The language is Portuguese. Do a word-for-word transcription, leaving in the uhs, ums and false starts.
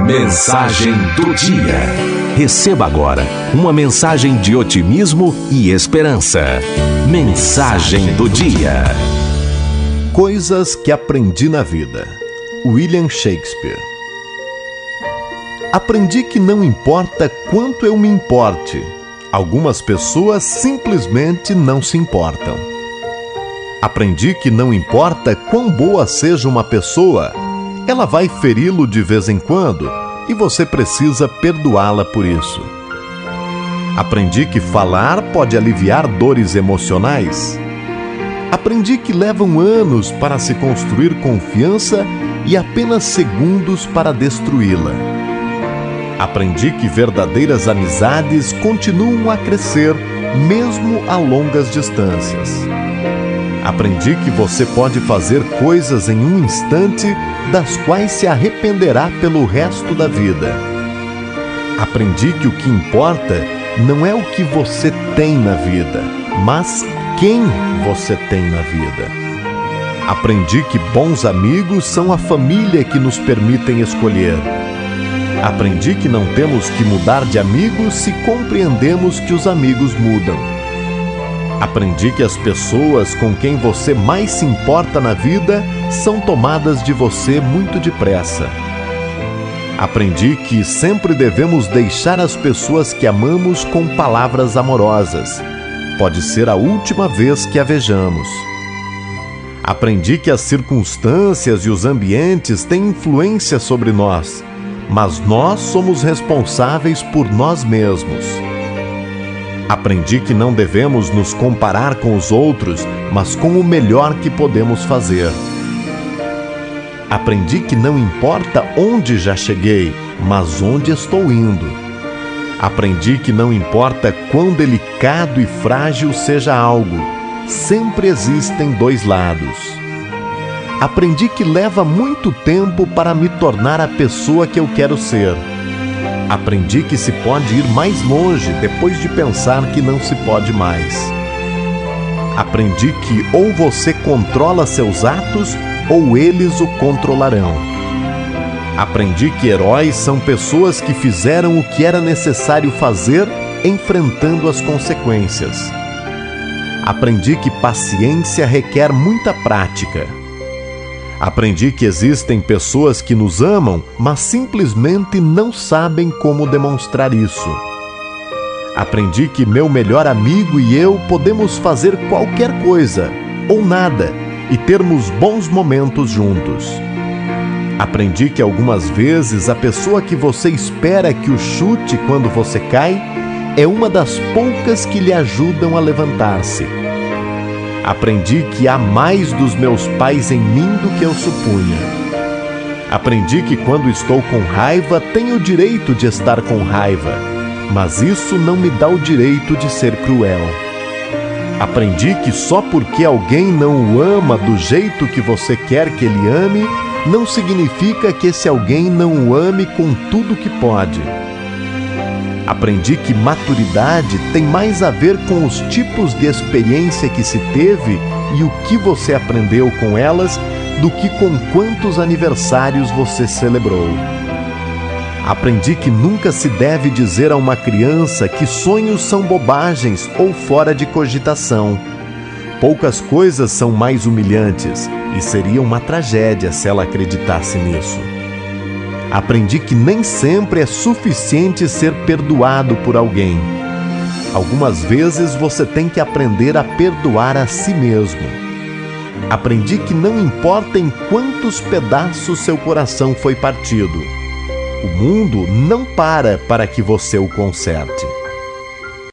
Mensagem do dia. Receba agora uma mensagem de otimismo e esperança. Mensagem do dia. Coisas que aprendi na vida. William Shakespeare. Aprendi que não importa quanto eu me importe, algumas pessoas simplesmente não se importam. Aprendi que não importa quão boa seja uma pessoa, ela vai feri-lo de vez em quando e você precisa perdoá-la por isso. Aprendi que falar pode aliviar dores emocionais. Aprendi que levam anos para se construir confiança e apenas segundos para destruí-la. Aprendi que verdadeiras amizades continuam a crescer mesmo a longas distâncias. Aprendi que você pode fazer coisas em um instante das quais se arrependerá pelo resto da vida. Aprendi que o que importa não é o que você tem na vida, mas quem você tem na vida. Aprendi que bons amigos são a família que nos permitem escolher. Aprendi que não temos que mudar de amigos se compreendemos que os amigos mudam. Aprendi que as pessoas com quem você mais se importa na vida são tomadas de você muito depressa. Aprendi que sempre devemos deixar as pessoas que amamos com palavras amorosas. Pode ser a última vez que a vejamos. Aprendi que as circunstâncias e os ambientes têm influência sobre nós, mas nós somos responsáveis por nós mesmos. Aprendi que não devemos nos comparar com os outros, mas com o melhor que podemos fazer. Aprendi que não importa onde já cheguei, mas onde estou indo. Aprendi que não importa quão delicado e frágil seja algo, sempre existem dois lados. Aprendi que leva muito tempo para me tornar a pessoa que eu quero ser. Aprendi que se pode ir mais longe depois de pensar que não se pode mais. Aprendi que ou você controla seus atos ou eles o controlarão. Aprendi que heróis são pessoas que fizeram o que era necessário fazer, enfrentando as consequências. Aprendi que paciência requer muita prática. Aprendi que existem pessoas que nos amam, mas simplesmente não sabem como demonstrar isso. Aprendi que meu melhor amigo e eu podemos fazer qualquer coisa, ou nada, e termos bons momentos juntos. Aprendi que algumas vezes a pessoa que você espera que o chute quando você cai é uma das poucas que lhe ajudam a levantar-se. Aprendi que há mais dos meus pais em mim do que eu supunha. Aprendi que quando estou com raiva, tenho o direito de estar com raiva, mas isso não me dá o direito de ser cruel. Aprendi que só porque alguém não o ama do jeito que você quer que ele ame, não significa que esse alguém não o ame com tudo que pode. Aprendi que maturidade tem mais a ver com os tipos de experiência que se teve e o que você aprendeu com elas do que com quantos aniversários você celebrou. Aprendi que nunca se deve dizer a uma criança que sonhos são bobagens ou fora de cogitação. Poucas coisas são mais humilhantes e seria uma tragédia se ela acreditasse nisso. Aprendi que nem sempre é suficiente ser perdoado por alguém. Algumas vezes você tem que aprender a perdoar a si mesmo. Aprendi que não importa em quantos pedaços seu coração foi partido. O mundo não para para que você o conserte.